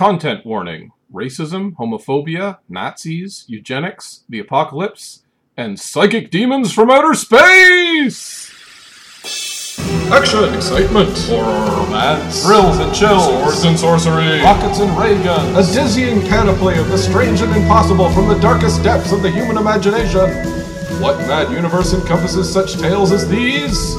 Content warning: racism, homophobia, Nazis, eugenics, the apocalypse, and psychic demons from outer space! Action, excitement, horror, romance, thrills and chills, swords and sorcery, rockets and ray guns, a dizzying panoply of the strange and impossible from the darkest depths of the human imagination. What Mad Universe encompasses such tales as these?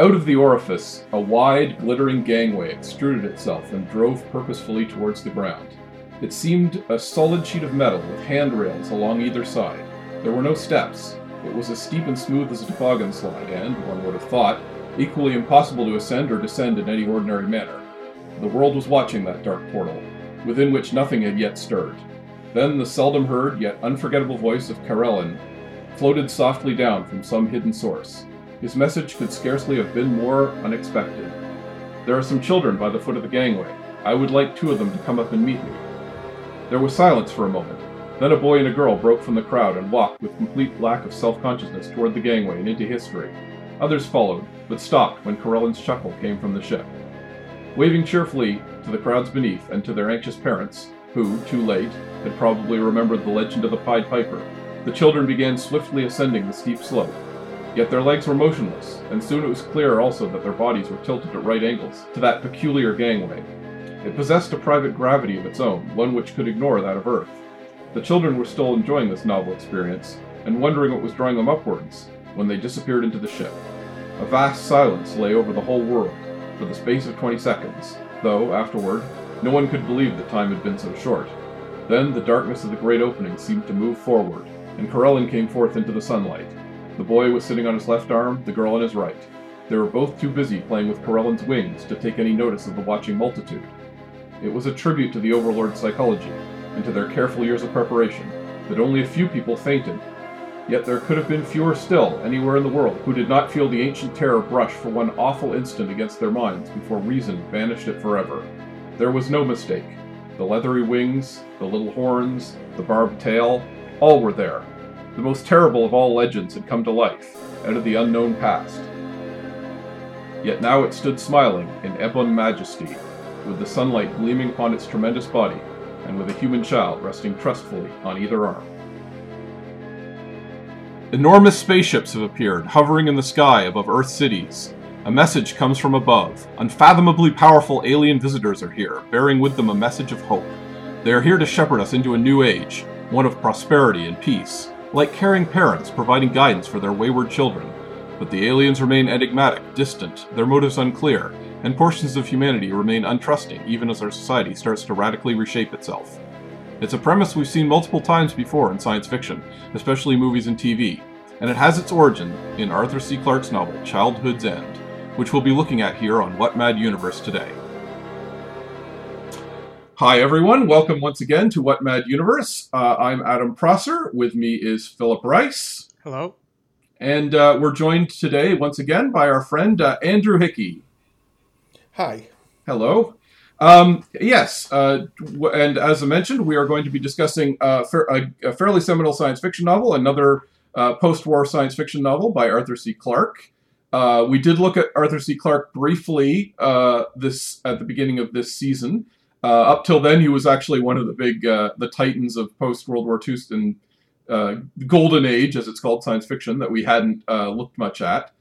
Out of the orifice, a wide, glittering gangway extruded itself and drove purposefully towards the ground. It seemed a solid sheet of metal with handrails along either side. There were no steps. It was as steep and smooth as a toboggan slide and, one would have thought, equally impossible to ascend or descend in any ordinary manner. The world was watching that dark portal, within which nothing had yet stirred. Then the seldom heard yet unforgettable voice of Karellen floated softly down from some hidden source. His message could scarcely have been more unexpected. "There are some children by the foot of the gangway. I would like two of them to come up and meet me." There was silence for a moment. Then a boy and a girl broke from the crowd and walked with complete lack of self-consciousness toward the gangway and into history. Others followed, but stopped when Karellen's chuckle came from the ship. Waving cheerfully to the crowds beneath and to their anxious parents, who, too late, had probably remembered the legend of the Pied Piper, the children began swiftly ascending the steep slope. Yet their legs were motionless, and soon it was clear also that their bodies were tilted at right angles to that peculiar gangway. It possessed a private gravity of its own, one which could ignore that of Earth. The children were still enjoying this novel experience, and wondering what was drawing them upwards, when they disappeared into the ship. A vast silence lay over the whole world, for the space of 20 seconds, though, afterward, no one could believe that time had been so short. Then the darkness of the great opening seemed to move forward, and Karellen came forth into the sunlight. The boy was sitting on his left arm, the girl on his right. They were both too busy playing with Karellen's wings to take any notice of the watching multitude. It was a tribute to the Overlord's psychology, and to their careful years of preparation, that only a few people fainted. Yet there could have been fewer still, anywhere in the world, who did not feel the ancient terror brush for one awful instant against their minds before reason banished it forever. There was no mistake. The leathery wings, the little horns, the barbed tail, all were there. The most terrible of all legends had come to life, out of the unknown past. Yet now it stood smiling in ebon majesty, with the sunlight gleaming upon its tremendous body, and with a human child resting trustfully on either arm. Enormous spaceships have appeared, hovering in the sky above Earth's cities. A message comes from above. Unfathomably powerful alien visitors are here, bearing with them a message of hope. They are here to shepherd us into a new age, one of prosperity and peace. Like caring parents providing guidance for their wayward children. But the aliens remain enigmatic, distant, their motives unclear, and portions of humanity remain untrusting even as our society starts to radically reshape itself. It's a premise we've seen multiple times before in science fiction, especially movies and TV, and it has its origin in Arthur C. Clarke's novel Childhood's End, which we'll be looking at here on What Mad Universe today. Hi everyone, welcome once again to What Mad Universe. I'm Adam Prosser, with me is Philip Rice. Hello. And we're joined today once again by our friend Andrew Hickey. Hi. Hello. And as I mentioned, we are going to be discussing a fairly seminal science fiction novel, another post-war science fiction novel by Arthur C. Clarke. We did look at Arthur C. Clarke briefly at the beginning of this season. Up till then, he was actually one of the big, the titans of post-World War II and golden age, as it's called, science fiction, that we hadn't looked much at.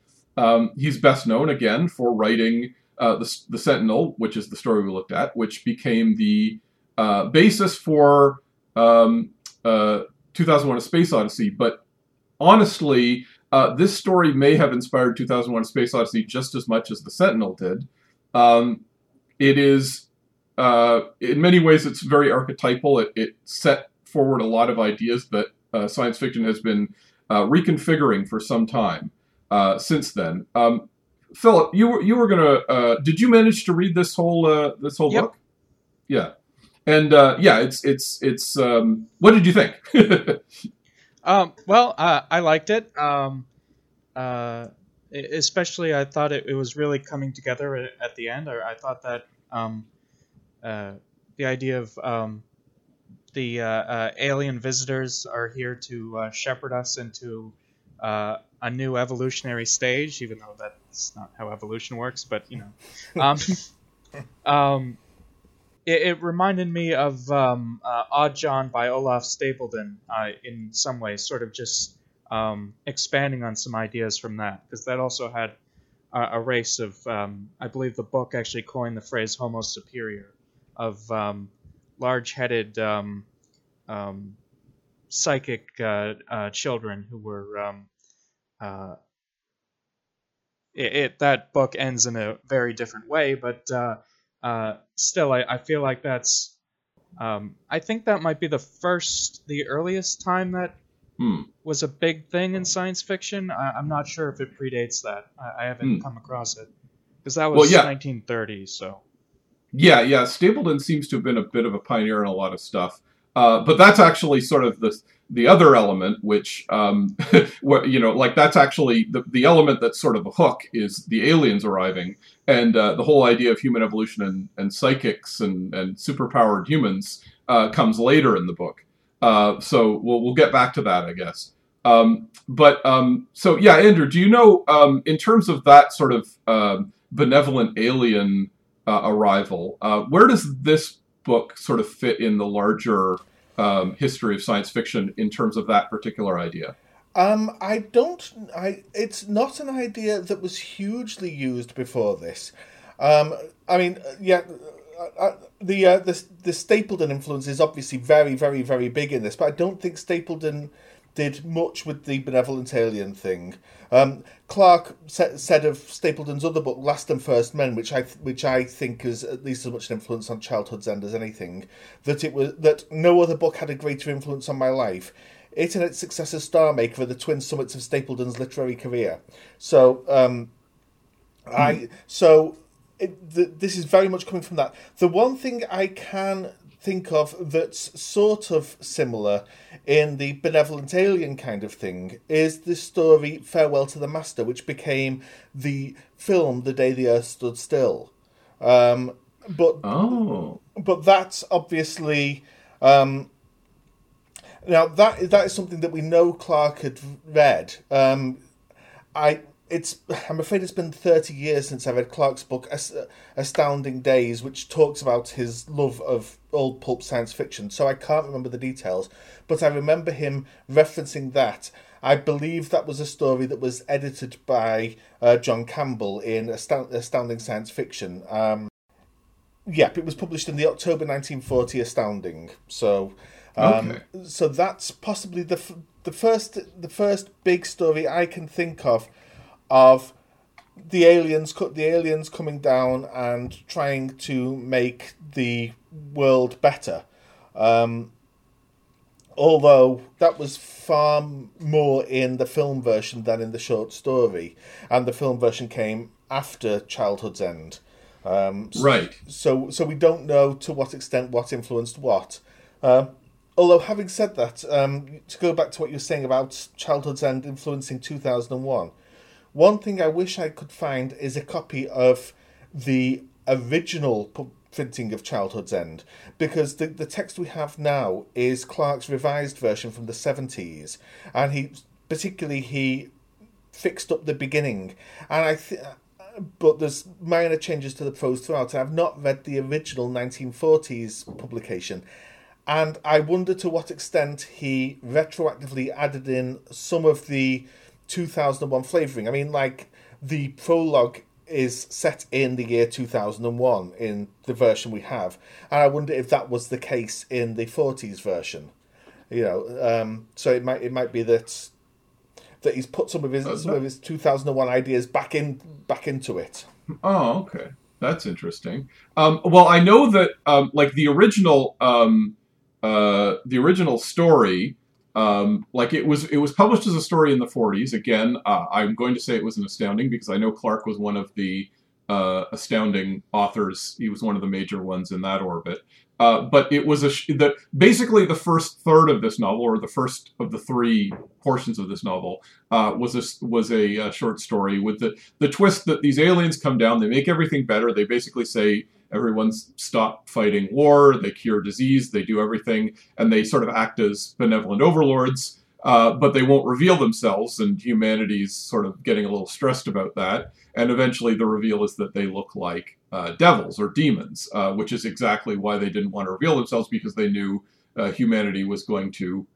He's best known, again, for writing the Sentinel, which is the story we looked at, which became the basis for 2001 A Space Odyssey. But honestly, This story may have inspired 2001 A Space Odyssey just as much as The Sentinel did. It is, in many ways, it's very archetypal. It set forward a lot of ideas that science fiction has been reconfiguring for some time since then. Philip, you were going to, did you manage to read this whole Yep. book? Yeah. And it's what did you think? I liked it. Especially I thought it was really coming together at the end. I thought that the idea of the alien visitors are here to shepherd us into a new evolutionary stage, even though that's not how evolution works, but you know. It reminded me of Odd John by Olaf Stapledon in some way, sort of just expanding on some ideas from that, because that also had a race of, I believe the book actually coined the phrase homo superior, of large-headed psychic children who were... that book ends in a very different way, but... still, I feel like that's, I think that might be the earliest time that was a big thing in science fiction. I'm not sure if it predates that. I haven't come across it, because that was 1930. So yeah. Stapledon seems to have been a bit of a pioneer in a lot of stuff. But that's actually sort of the other element, which, that's actually the element that's sort of a hook, is the aliens arriving, and the whole idea of human evolution and psychics and superpowered humans comes later in the book. So we'll get back to that, I guess. Andrew, do you know, in terms of that sort of benevolent alien arrival, where does this book sort of fit in the larger history of science fiction in terms of that particular idea? It's not an idea that was hugely used before this. The Stapledon influence is obviously very, very, very big in this, but I don't think Stapledon did much with the benevolent alien thing. Clarke said of Stapledon's other book, Last and First Men, which I think is at least as much an influence on Childhood's End as anything, that no other book had a greater influence on my life. It and its successor, Star Maker, are the twin summits of Stapledon's literary career. So, this is very much coming from that. The one thing I can think of that's sort of similar in the benevolent alien kind of thing is the story Farewell to the Master, which became the film The Day the Earth Stood Still. But that's obviously... now, that is something that we know Clarke had read. I'm afraid it's been 30 years since I read Clarke's book, Astounding Days, which talks about his love of old pulp science fiction, so I can't remember the details, but I remember him referencing that. I believe that was a story that was edited by John Campbell in Astounding Science Fiction. It was published in the October 1940 Astounding, so... So that's possibly the first big story I can think of the aliens coming down and trying to make the world better. Although that was far more in the film version than in the short story, and the film version came after Childhood's End. Right. So we don't know to what extent what influenced what. Although, having said that, to go back to what you were saying about Childhood's End influencing 2001, one thing I wish I could find is a copy of the original printing of Childhood's End, because the text we have now is Clarke's revised version from the 70s, and he fixed up the beginning, and but there's minor changes to the prose throughout, and I've not read the original 1940s publication. And I wonder to what extent he retroactively added in some of the 2001 flavouring. I mean, like, the prologue is set in the year 2001 in the version we have. And I wonder if that was the case in the 40s version. You know, so it might be that that he's put some of his 2001 ideas back into it. Oh, okay, that's interesting. Well, I know that like the original story. Like it was published as a story in the 40s. Again, I'm going to say it was an Astounding because I know Clarke was one of the Astounding authors. He was one of the major ones in that orbit. But it was basically the first third of this novel, or the first of the three portions of this novel, was a short story with the twist that these aliens come down. They make everything better. They basically say, everyone's stopped fighting war, they cure disease, they do everything, and they sort of act as benevolent overlords, but they won't reveal themselves, and humanity's sort of getting a little stressed about that, and eventually the reveal is that they look like devils or demons, which is exactly why they didn't want to reveal themselves, because they knew humanity was going to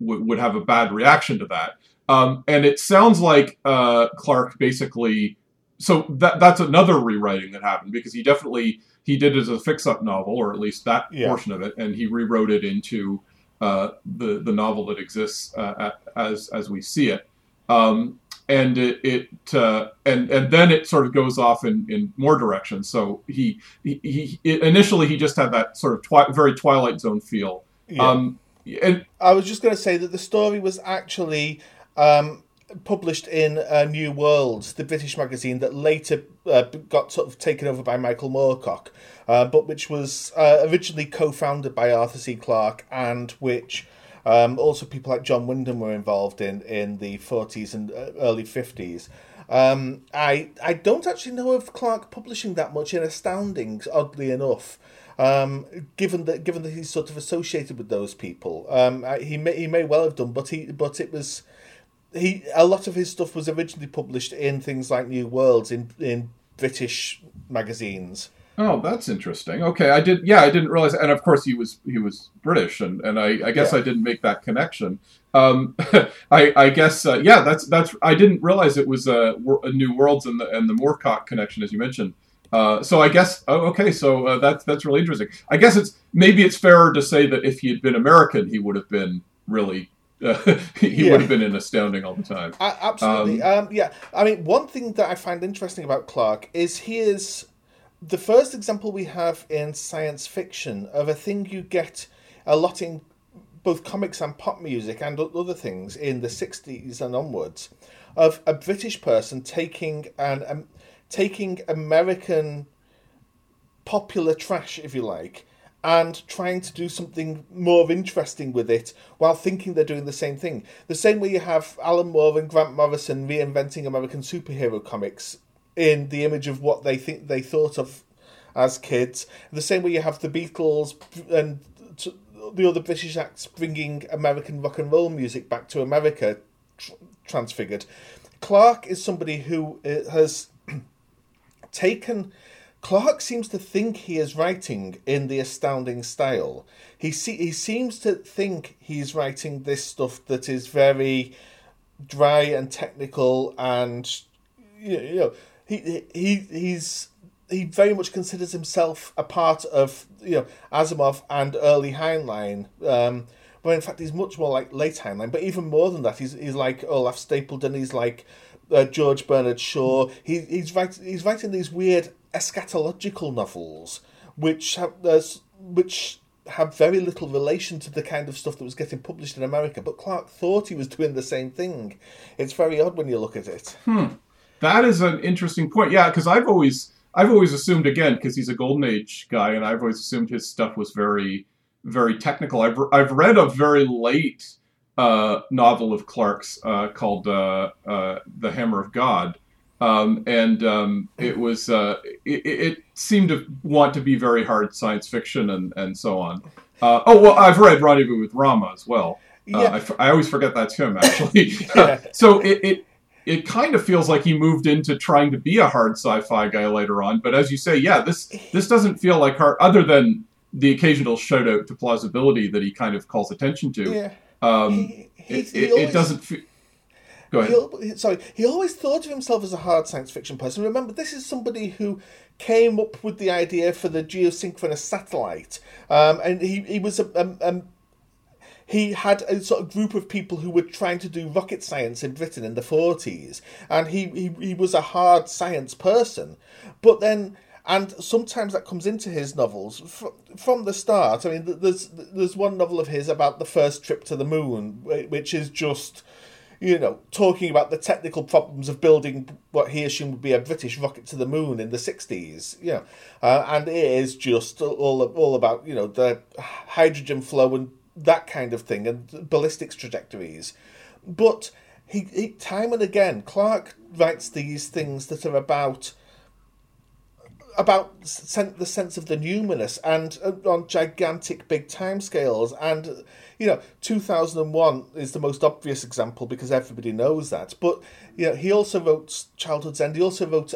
would have a bad reaction to that. And it sounds like Clarke basically... So that's another rewriting that happened, because he did it as a fix-up novel, or at least that portion of it, and he rewrote it into the novel that exists as we see it. And it then it sort of goes off in more directions. So initially he just had that sort of very Twilight Zone feel. Yeah. And I was just going to say that the story was actually. Published in New Worlds, the British magazine that later got sort of taken over by Michael Moorcock, but which was originally co-founded by Arthur C. Clarke, and which also people like John Wyndham were involved in the 40s and early 50s. I don't actually know of Clarke publishing that much in Astoundings, oddly enough. Given that he's sort of associated with those people, he may well have done, but it was. A lot of his stuff was originally published in things like New Worlds in British magazines. Oh, that's interesting. Okay, I didn't realize, and of course he was British, and I guess I didn't make that connection. I guess that's I didn't realize it was New Worlds and the Moorcock connection, as you mentioned. So I guess that's really interesting. I guess maybe it's fairer to say that if he had been American, he would have been really. He would have been in Astounding all the time. Absolutely. I mean, one thing that I find interesting about Clarke is he is the first example we have in science fiction of a thing you get a lot in both comics and pop music and other things in the 60s and onwards, of a British person taking American popular trash, if you like, and trying to do something more interesting with it while thinking they're doing the same thing. The same way you have Alan Moore and Grant Morrison reinventing American superhero comics in the image of what they think they thought of as kids. The same way you have the Beatles and the other British acts bringing American rock and roll music back to America, transfigured. Clarke is somebody who has taken... Clarke seems to think he is writing in the Astounding style. He seems to think he's writing this stuff that is very dry and technical, and he very much considers himself a part of Asimov and early Heinlein. Well, in fact, he's much more like late Heinlein. But even more than that, he's like Olaf Stapledon. He's like George Bernard Shaw. He's writing these weird eschatological novels, which have very little relation to the kind of stuff that was getting published in America, but Clarke thought he was doing the same thing. It's very odd when you look at it. That is an interesting point. Yeah, because I've always assumed, again, because he's a Golden Age guy, and I've always assumed his stuff was very, very technical. I've read a very late novel of Clarke's called The Hammer of God. It was it seemed to want to be very hard science fiction and so on. I've read Rendezvous with Rama as well. I always forget that's him, actually. So it kind of feels like he moved into trying to be a hard sci-fi guy later on. But as you say, this doesn't feel like hard, other than the occasional shout out to plausibility that he kind of calls attention to. Yeah. It doesn't feel. Go ahead. He always thought of himself as a hard science fiction person. Remember, this is somebody who came up with the idea for the geosynchronous satellite, and he was a he had a sort of group of people who were trying to do rocket science in Britain in the 40s, and he was a hard science person. But then, and sometimes that comes into his novels from the start. I mean, there's one novel of his about the first trip to the moon, which is just, you know, talking about the technical problems of building what he assumed would be a British rocket to the moon in the 60s. You know, and it is just all about, you know, the hydrogen flow and that kind of thing and ballistics trajectories. But he time and again, Clarke writes these things that are about the sense of the numinous and on gigantic big time scales. And, you know, 2001 is the most obvious example because everybody knows that. But, you know, he also wrote Childhood's End. He also wrote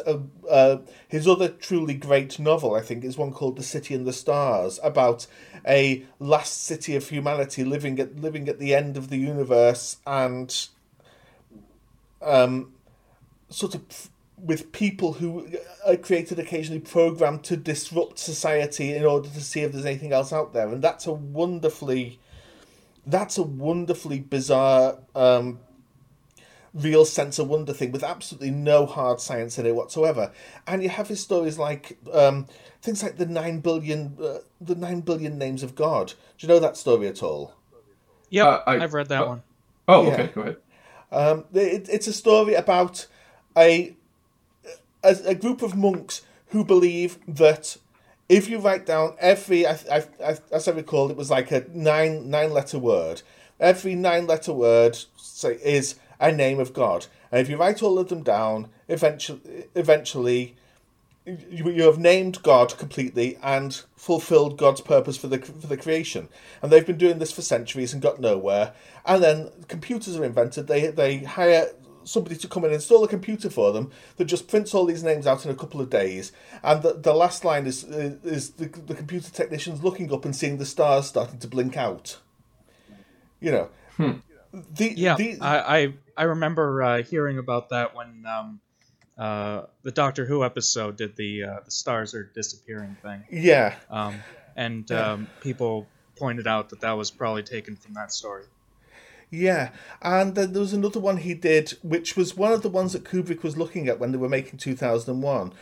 his other truly great novel, I think, is one called The City and the Stars, about a last city of humanity living at the end of the universe and sort of with people who are created occasionally programmed to disrupt society in order to see if there's anything else out there. And that's a wonderfully bizarre, real sense of wonder thing with absolutely no hard science in it whatsoever. And you have his stories like things like the 9 Billion Names of God. Do you know that story at all? Yeah, I've read that one. Oh, yeah. Okay, go ahead. It's a story about a group of monks who believe that if you write down as I recall, it was like a nine-letter word. Every nine-letter word, say, is a name of God. And if you write all of them down, eventually you have named God completely and fulfilled God's purpose for the creation. And they've been doing this for centuries and got nowhere. And then computers are invented. They hire somebody to come and install a computer for them that just prints all these names out in a couple of days, and the last line is the computer technicians looking up and seeing the stars starting to blink out. You know, I remember hearing about that when the Doctor Who episode did the stars are disappearing thing. Yeah, people pointed out that was probably taken from that story. Yeah, and then there was another one he did, which was one of the ones that Kubrick was looking at when they were making 2001,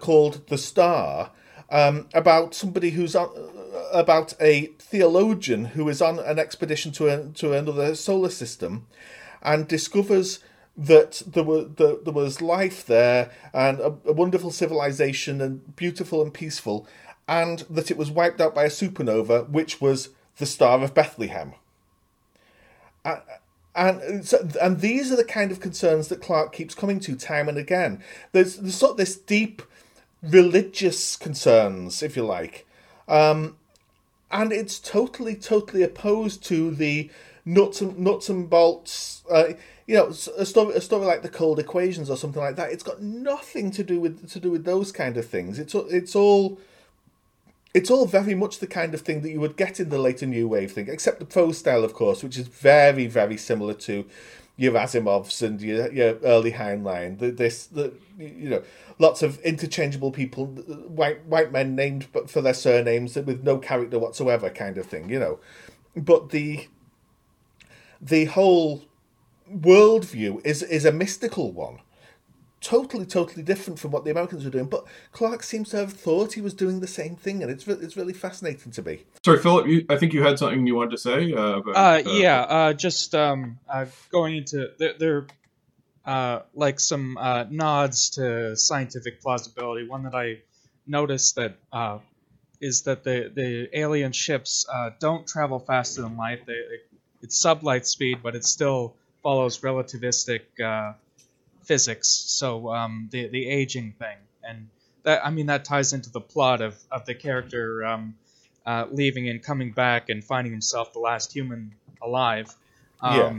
called The Star, about somebody about a theologian who is on an expedition to another solar system, and discovers that there was life there and a wonderful civilization and beautiful and peaceful, and that it was wiped out by a supernova, which was the Star of Bethlehem. And these are the kind of concerns that Clarke keeps coming to time and again. There's sort of this deep religious concerns, if you like, and it's totally opposed to the nuts and bolts. You know, a story like The Cold Equations or something like that. It's got nothing to do with those kind of things. It's all very much the kind of thing that you would get in the later New Wave thing, except the prose style, of course, which is very, very similar to your Asimovs and your early Heinlein. You know, lots of interchangeable people, white men named for their surnames with no character whatsoever kind of thing, you know. But the whole worldview is a mystical one. Totally different from what the Americans were doing, but Clarke seems to have thought he was doing the same thing, and it's really fascinating to me. Sorry, Philip, I think you had something you wanted to say. Going into there, like some nods to scientific plausibility. One that I noticed is that the alien ships don't travel faster than light. It's sublight speed, but it still follows relativistic physics, so the aging thing, and that, I mean, that ties into the plot of the character leaving and coming back and finding himself the last human alive. But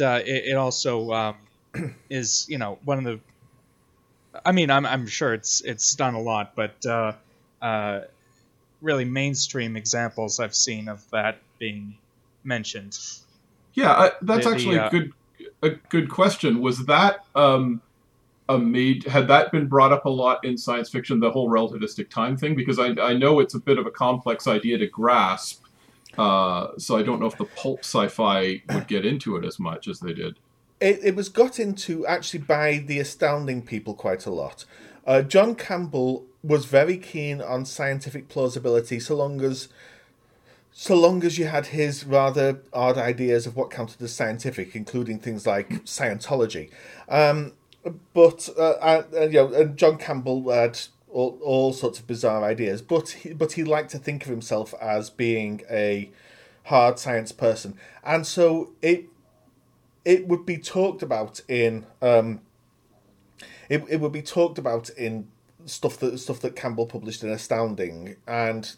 it also is, you know, one of the. I mean, I'm sure it's done a lot, but really mainstream examples I've seen of that being mentioned. Yeah, that's actually good. A good question. Was that had that been brought up a lot in science fiction, the whole relativistic time thing? Because I know it's a bit of a complex idea to grasp, So I don't know if the pulp sci-fi would get into it as much as they did. It was got into actually by the Astounding people quite a lot. John Campbell was very keen on scientific plausibility, so long as you had his rather odd ideas of what counted as scientific, including things like Scientology. But John Campbell had all sorts of bizarre ideas, but he liked to think of himself as being a hard science person, and so it would be talked about in it would be talked about in stuff that Campbell published in Astounding, and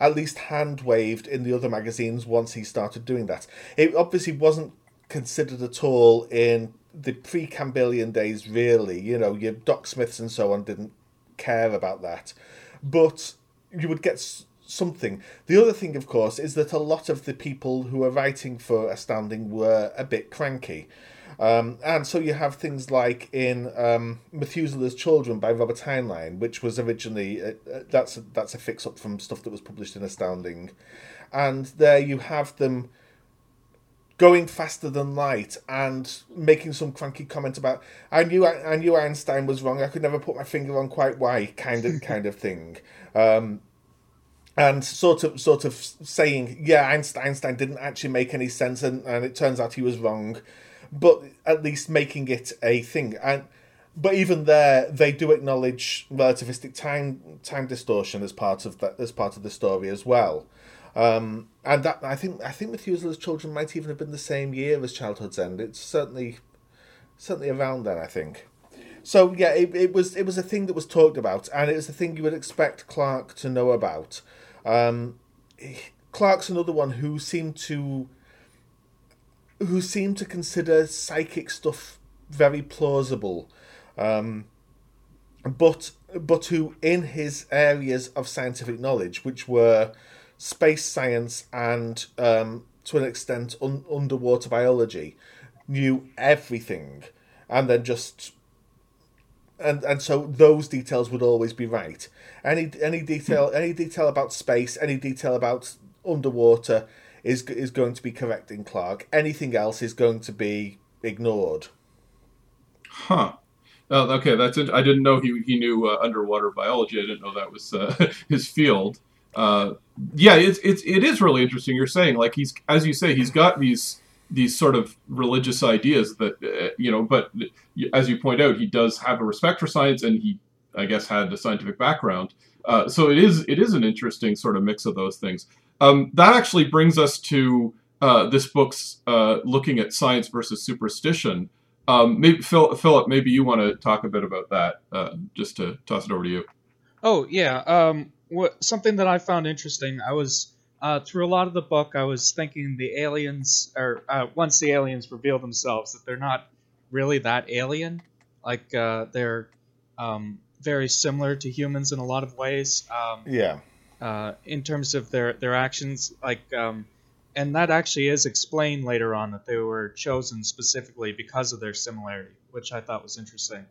at least hand waved in the other magazines once he started doing that. It obviously wasn't considered at all in the pre-Campbellian days, really. You know, your Doc Smiths and so on didn't care about that, but you would get something. The other thing, of course, is that a lot of the people who were writing for Astounding were a bit cranky. And so you have things like in Methuselah's Children by Robert Heinlein, which was originally that's a fix-up from stuff that was published in Astounding, and there you have them going faster than light and making some cranky comment about I knew Einstein was wrong. I could never put my finger on quite why, kind of thing. And sort of saying, yeah, Einstein didn't actually make any sense, and it turns out he was wrong. But at least making it a thing. But even there, they do acknowledge relativistic time distortion as part of the story as well. And that I think Methuselah's Children might even have been the same year as Childhood's End. It's certainly around then, I think. So yeah, it was a thing that was talked about, and it was a thing you would expect Clarke to know about. Clarke's another one who seemed to consider psychic stuff very plausible, but who, in his areas of scientific knowledge, which were space science and, to an extent, underwater biology, knew everything, and so those details would always be right. Any detail about space, any detail about underwater is going to be correct in Clarke. Anything else is going to be ignored. Huh. Oh, okay, that's it. I didn't know he knew underwater biology. I didn't know that was his field. Yeah, it is really interesting. You're saying, like, he's, as you say, he's got these sort of religious ideas that but as you point out, he does have a respect for science, and he, I guess, had a scientific background. So it is an interesting sort of mix of those things. That actually brings us to this book's looking at science versus superstition. Maybe Philip, maybe you want to talk a bit about that, just to toss it over to you. Oh, yeah. Something that I found interesting, I was, through a lot of the book, I was thinking the aliens, or once the aliens reveal themselves, that they're not really that alien. Like, they're very similar to humans in a lot of ways. Yeah. In terms of their actions, like, and that actually is explained later on, that they were chosen specifically because of their similarity, which I thought was interesting.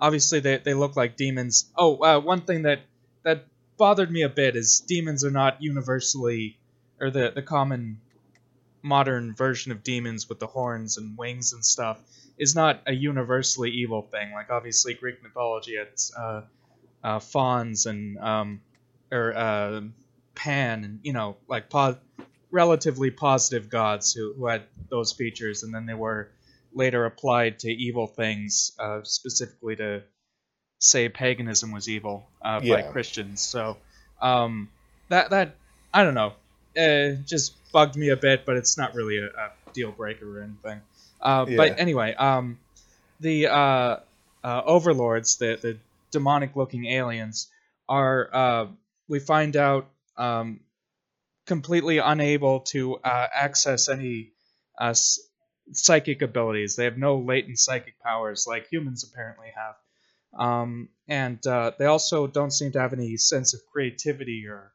Obviously, they look like demons. Oh, one thing that bothered me a bit is demons are not universally, or the common modern version of demons with the horns and wings and stuff is not a universally evil thing. Like, obviously, Greek mythology, it's fauns and or Pan, and like relatively positive gods who had those features, and then they were later applied to evil things, specifically to say paganism was evil by Christians. So that I don't know, just bugged me a bit, but it's not really a deal breaker or anything. But anyway, the overlords, the demonic looking aliens, are, we find out, completely unable to access any psychic abilities. They have no latent psychic powers like humans apparently have. And they also don't seem to have any sense of creativity or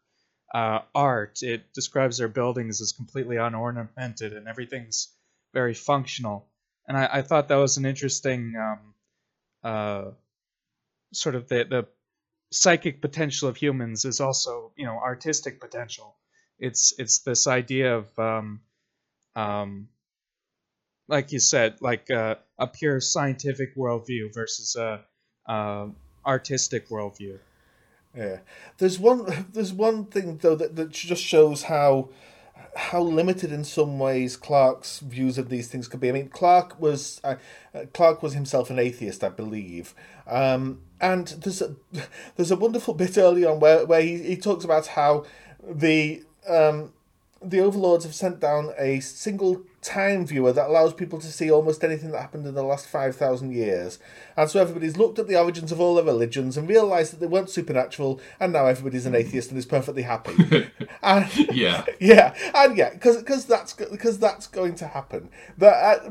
art. It describes their buildings as completely unornamented, and everything's very functional. And I thought that was an interesting sort of the psychic potential of humans is also, artistic potential, it's this idea of like you said, like a pure scientific worldview versus a artistic worldview. Yeah, there's one thing though that just shows how limited in some ways Clarke's views of these things could be. I mean, Clarke was himself an atheist, I believe. And there's a wonderful bit early on where he talks about how the overlords have sent down a single time viewer that allows people to see almost anything that happened in the last 5,000 years. And so everybody's looked at the origins of all their religions and realised that they weren't supernatural, and now everybody's an atheist and is perfectly happy. Because that's going to happen. But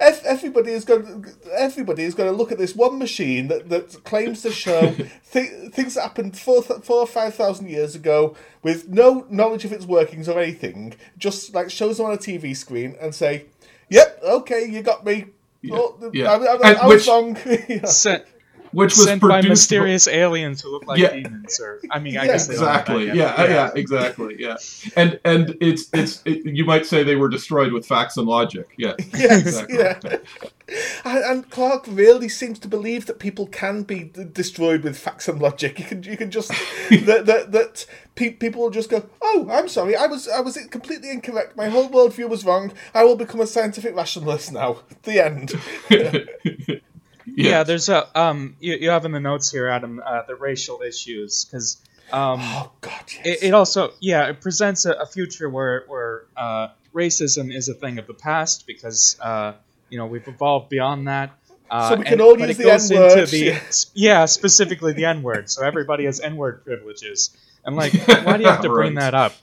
everybody is going to look at this one machine that claims to show things that happened 4 or 5,000 years ago with no knowledge of its workings or anything, just like shows them on a TV screen and say, "Yep, okay, you got me." Yeah, I was wrong. Which was sent by mysterious aliens who look like demons, or I guess exactly. And it's you might say they were destroyed with facts and logic. Yeah. Yes. Exactly. Yeah. And Clarke really seems to believe that people can be destroyed with facts and logic. You can just people will just go, "Oh, I'm sorry, I was completely incorrect. My whole worldview was wrong. I will become a scientific rationalist now." The end. Yeah, there's a you have in the notes here, Adam, the racial issues, because it also it presents a future where racism is a thing of the past, because we've evolved beyond that. So we can all use the N-word. Specifically the N-word. So everybody has N-word privileges. And like, why do you have to bring that up?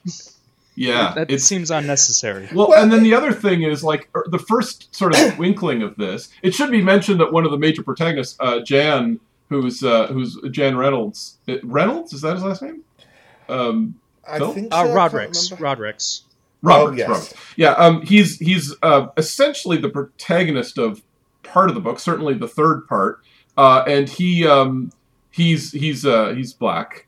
Yeah, it seems unnecessary. Well, and then the other thing is, like, the first sort of winkling of this. It should be mentioned that one of the major protagonists, Jan, who's Jan Reynolds. Reynolds, is that his last name? I think so. Rodericks. Yeah, he's essentially the protagonist of part of the book, certainly the third part, and he's black.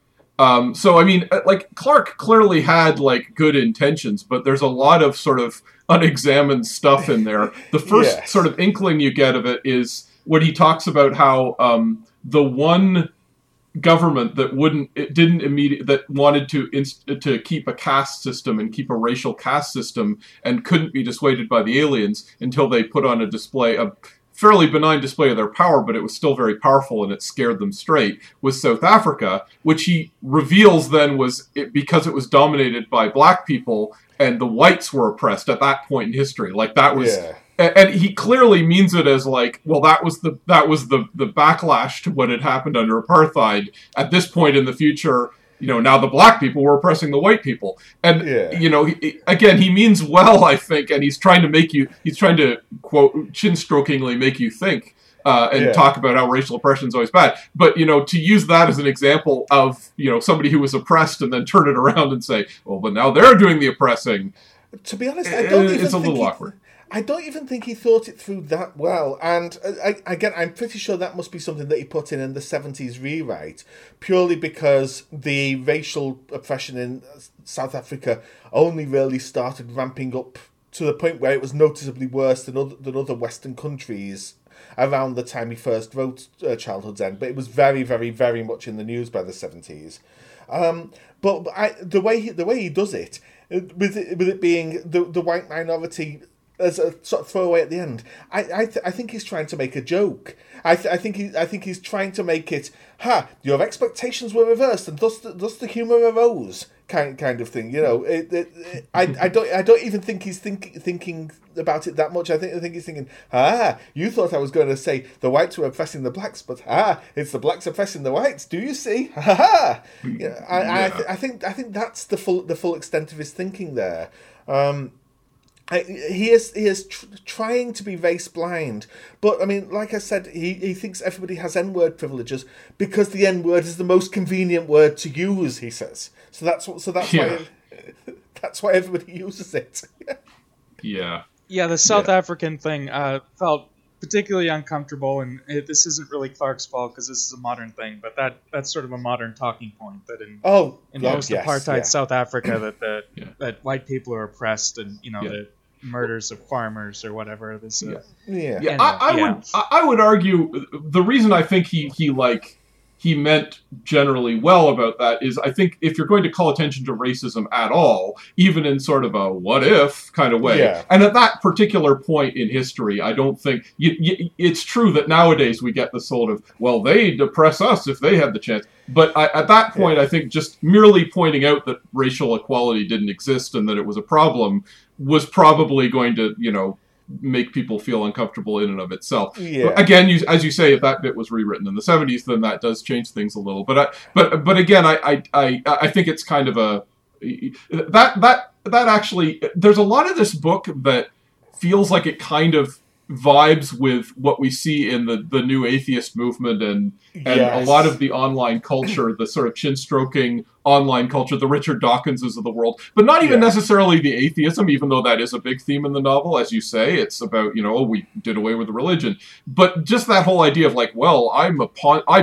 So, I mean, like, Clarke clearly had, like, good intentions, but there's a lot of sort of unexamined stuff in there. The first sort of inkling you get of it is when he talks about how the one government that wanted to keep a caste system and keep a racial caste system and couldn't be dissuaded by the aliens until they put on a fairly benign display of their power, but it was still very powerful and it scared them straight, was South Africa, which he reveals then because it was dominated by black people and the whites were oppressed at that point in history. Like, that was... Yeah. And he clearly means it as like, well, that was the backlash to what had happened under apartheid. At this point in the future, now the black people were oppressing the white people. And, he means well, I think, and he's trying to, quote, chin-strokingly make you think and talk about how racial oppression is always bad. But, to use that as an example of, somebody who was oppressed and then turn it around and say, well, but now they're doing the oppressing. To be honest, I don't even think he thought it through that well. And again, I'm pretty sure that must be something that he put in the 70s rewrite, purely because the racial oppression in South Africa only really started ramping up to the point where it was noticeably worse than other Western countries around the time he first wrote Childhood's End. But it was very, very, very much in the news by the 70s. But the way he does it, with it being the white minority as a sort of throwaway at the end, I think he's trying to make a joke. I think he's trying to make it, your expectations were reversed, and thus the humor arose, kind of thing. I don't even think he's thinking about it that much. I think he's thinking, you thought I was going to say the whites were oppressing the blacks, but it's the blacks oppressing the whites. Do you see? I think that's the full extent of his thinking there. He is trying to be race blind, but I mean, like I said, he thinks everybody has N-word privileges because the N-word is the most convenient word to use. He says so. That's why everybody uses it. The South African thing felt particularly uncomfortable, and this isn't really Clarke's fault because this is a modern thing, but that's sort of a modern talking point that in post-apartheid South Africa that white people are oppressed, and the murders of farmers or whatever. I would argue the reason I think he meant generally well about that is I think if you're going to call attention to racism at all, even in sort of a what if kind of way, and at that particular point in history, I don't think it's true that nowadays we get the sort of, well, they'd oppress us if they had the chance. But at that point, I think just merely pointing out that racial equality didn't exist and that it was a problem was probably going to, make people feel uncomfortable in and of itself. Yeah. Again, as you say, if that bit was rewritten in the 70s, then that does change things a little. But I think it's kind of a that actually there's a lot of this book that feels like it kind of vibes with what we see in the new atheist movement and a lot of the online culture, the sort of chin-stroking online culture, the Richard Dawkinses of the world, but not even necessarily the atheism, even though that is a big theme in the novel. As you say, it's about, we did away with religion. But just that whole idea of like, well, I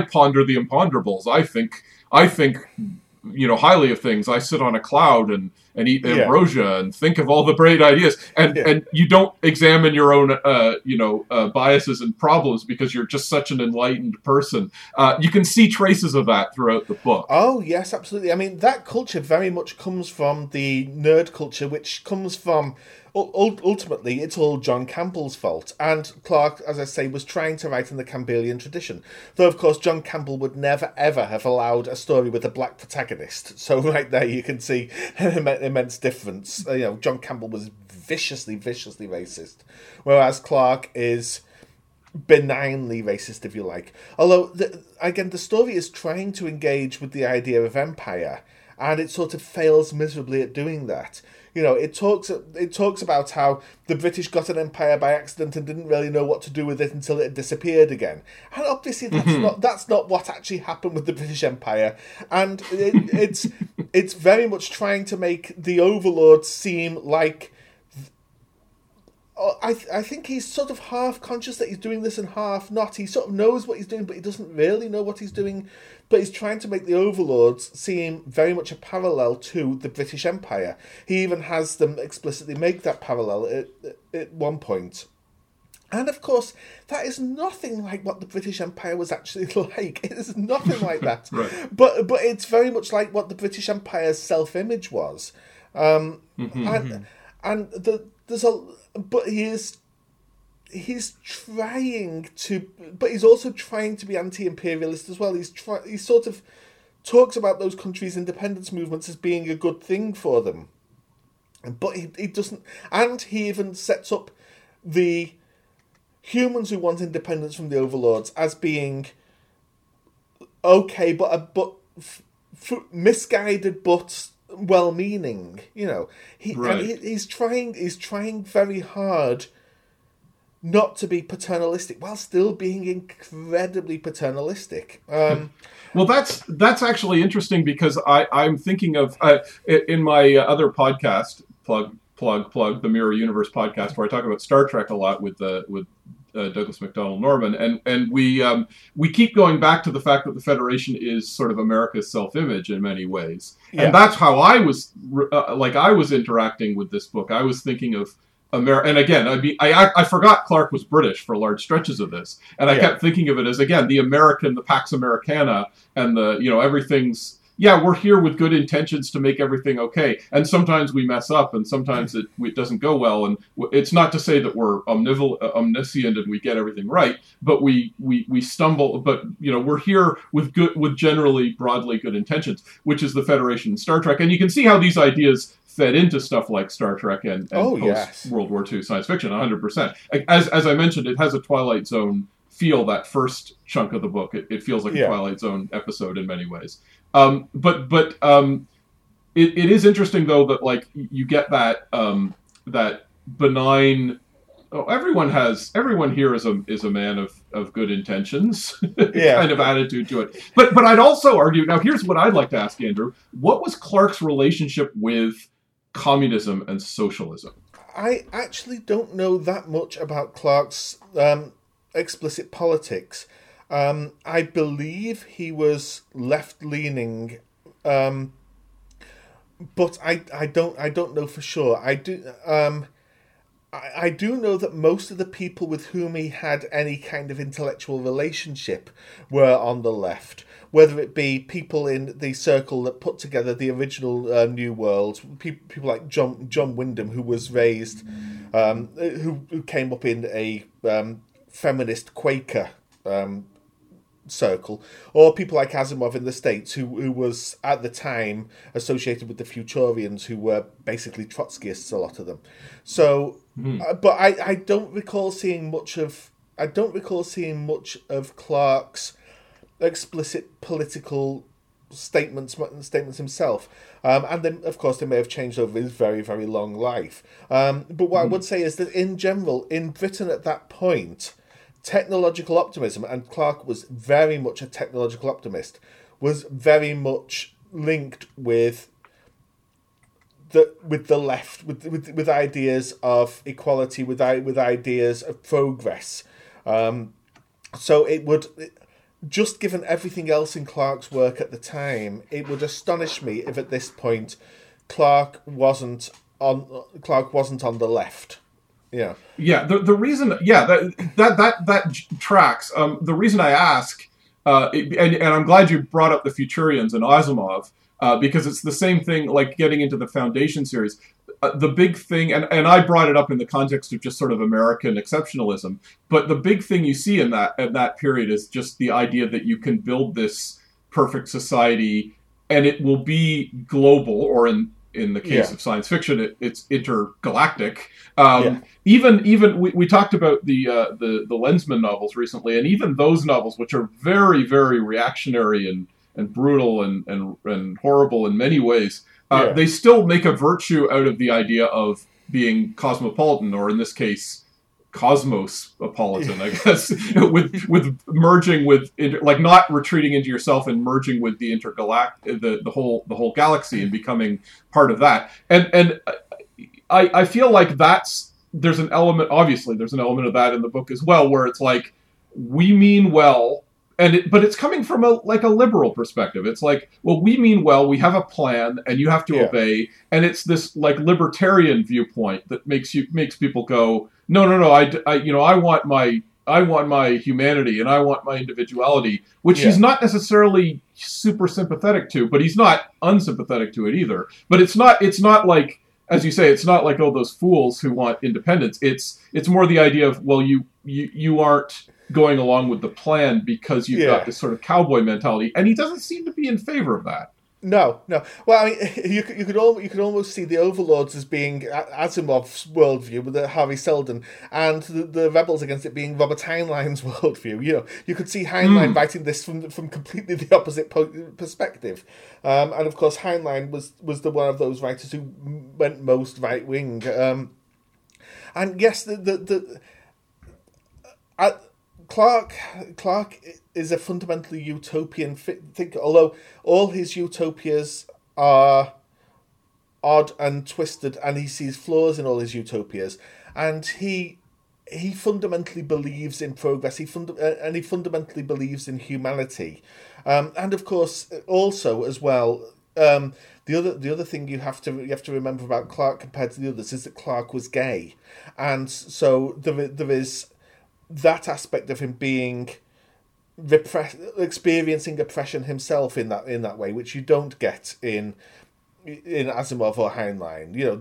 ponder the imponderables. I think highly of things. I sit on a cloud and eat ambrosia and think of all the great ideas. And you don't examine your own, biases and problems because you're just such an enlightened person. You can see traces of that throughout the book. Oh, yes, absolutely. I mean, that culture very much comes from the nerd culture, which comes from... Ultimately, it's all John Campbell's fault. And Clarke, as I say, was trying to write in the Campbellian tradition. Though, of course, John Campbell would never, ever have allowed a story with a black protagonist. So right there, you can see an immense difference. John Campbell was viciously, viciously racist. Whereas Clarke is benignly racist, if you like. Although, the story is trying to engage with the idea of empire. And it sort of fails miserably at doing that. It talks about how the British got an empire by accident and didn't really know what to do with it until it disappeared again. And obviously, that's not what actually happened with the British Empire. And it's very much trying to make the overlord seem like. I think he's sort of half conscious that he's doing this and half not. He sort of knows what he's doing, but he doesn't really know what he's doing. But he's trying to make the overlords seem very much a parallel to the British Empire. He even has them explicitly make that parallel at one point. And, of course, that is nothing like what the British Empire was actually like. It is nothing like that. Right. But it's very much like what the British Empire's self-image was. But he's trying to, but he's also trying to be anti-imperialist as well. He sort of talks about those countries' independence movements as being a good thing for them, but he doesn't. And he even sets up the humans who want independence from the overlords as being okay, but misguided, but. Well-meaning, he's trying very hard not to be paternalistic while still being incredibly paternalistic. Well, that's actually interesting because I'm thinking of in my other podcast, plug, the Mirror Universe podcast, where I talk about Star Trek a lot with Douglas McDonald Norman, and we keep going back to the fact that the Federation is sort of America's self-image in many ways, and that's how I was interacting with this book. I was thinking of America, and again, I forgot Clarke was British for large stretches of this, and I kept thinking of it as again the American, the Pax Americana, and the everything's. Yeah, we're here with good intentions to make everything okay. And sometimes we mess up and sometimes it doesn't go well. And it's not to say that we're omniscient and we get everything right, but we stumble. But, we're here with generally broadly good intentions, which is the Federation and Star Trek. And you can see how these ideas fed into stuff like Star Trek and World War II science fiction, 100%. As I mentioned, it has a Twilight Zone feel, that first chunk of the book. It feels like a Twilight Zone episode in many ways. It is interesting though that like you get that that benign. Oh, everyone here is a man of good intentions kind of attitude to it. But I'd also argue now. Here's what I'd like to ask Andrew: what was Clarke's relationship with communism and socialism? I actually don't know that much about Clarke's explicit politics. I believe he was left-leaning, but I don't know for sure. I do know that most of the people with whom he had any kind of intellectual relationship were on the left, whether it be people in the circle that put together the original New Worlds, people like John Wyndham, who was raised, who came up in a feminist Quaker circle, or people like Asimov in the States, who was at the time associated with the Futurians, who were basically Trotskyists, a lot of them. So, but I don't recall seeing much of Clarke's explicit political statements himself, and then of course they may have changed over his very, very long life. But what I would say is that in general, in Britain at that point, technological optimism, and Clarke was very much a technological optimist, was very much linked with the left, with ideas of equality, with ideas of progress. So it would, just given everything else in Clarke's work at the time, it would astonish me if at this point Clarke wasn't on the left. Yeah. Yeah. The reason, yeah, that tracks. The reason I ask, and I'm glad you brought up the Futurians and Asimov, because it's the same thing, like getting into the Foundation series. The big thing, and I brought it up in the context of just sort of American exceptionalism, but the big thing you see in that period is just the idea that you can build this perfect society, and it will be global, or in the case of science fiction, it's intergalactic. Even we talked about the Lensman novels recently, and even those novels, which are very, very reactionary and brutal and horrible in many ways, they still make a virtue out of the idea of being cosmopolitan, or in this case, cosmopolitan, I guess, with merging with like not retreating into yourself and merging with the whole galaxy and becoming part of that. And I feel like there's an element of that in the book as well, where it's like, we mean well, but it's coming from a liberal perspective. It's like, well, we mean well, we have a plan and you have to obey. And it's this like libertarian viewpoint that makes people go, no, I want my humanity and I want my individuality, which he's not necessarily super sympathetic to, but he's not unsympathetic to it either. But it's not like, as you say, it's not like, oh, those fools who want independence. It's more the idea of, well, you aren't going along with the plan because you've got this sort of cowboy mentality, and he doesn't seem to be in favor of that. No. Well, I mean, you could almost see the Overlords as being Asimov's worldview with Harvey Selden, and the rebels against it being Robert Heinlein's worldview. You know, you could see Heinlein writing this from completely the opposite perspective, and of course Heinlein was the one of those writers who went most right wing. And yes, Clarke is a fundamentally utopian thinker, although all his utopias are odd and twisted, and he sees flaws in all his utopias. And he fundamentally believes in progress. He fundamentally believes in humanity. And of course, also as well, the other thing you have to remember about Clarke compared to the others is that Clarke was gay, and so there is that aspect of him being experiencing oppression himself in that way, which you don't get in Asimov or Heinlein. You know,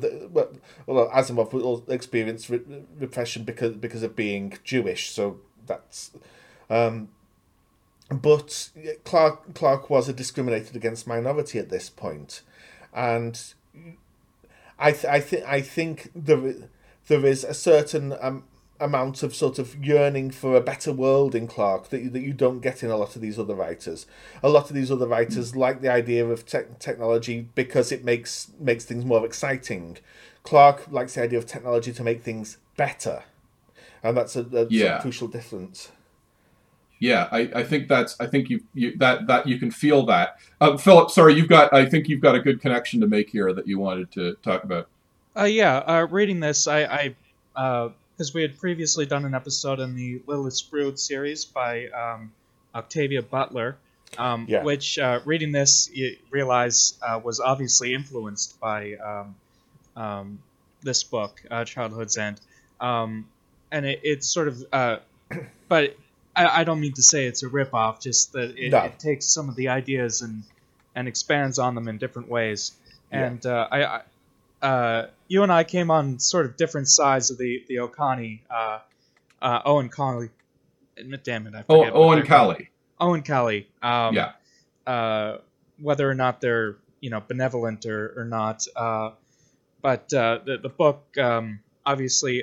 Asimov will experience repression because of being Jewish. So that's, but Clarke was a discriminated against minority at this point, and I think there is a certain amount of sort of yearning for a better world in Clarke that you don't get in a lot of these other writers. A lot of these other writers like the idea of technology because it makes things more exciting. Clarke likes the idea of technology to make things better, and that's a crucial difference. Yeah, I think you can feel that. Philip, sorry, I think you've got a good connection to make here that you wanted to talk about. Reading this, I because we had previously done an episode in the Lilith Sprood series by Octavia Butler, which reading this, you realize was obviously influenced by this book, Childhood's End. And it's sort of, but I don't mean to say it's a ripoff, just that it takes some of the ideas and expands on them in different ways. And you and I came on sort of different sides of the Oconee, Owen Cawley. Damn it, I forget. Owen Cawley. Owen Cawley. Whether or not they're benevolent or not, but the book obviously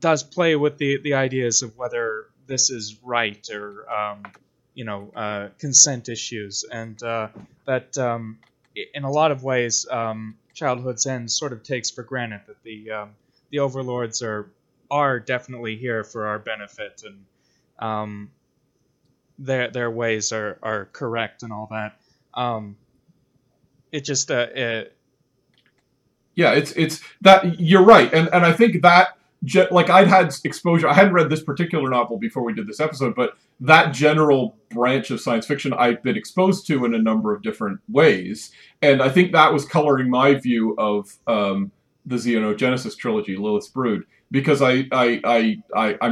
does play with the ideas of whether this is right or consent issues, and that in a lot of ways. Childhood's End sort of takes for granted that the overlords are definitely here for our benefit, and their ways are correct and all that. It's that you're right, and I think that I'd had exposure. I hadn't read this particular novel before we did this episode, but that general branch of science fiction I've been exposed to in a number of different ways. And I think that was coloring my view of the Xenogenesis trilogy, Lilith's Brood, because I'm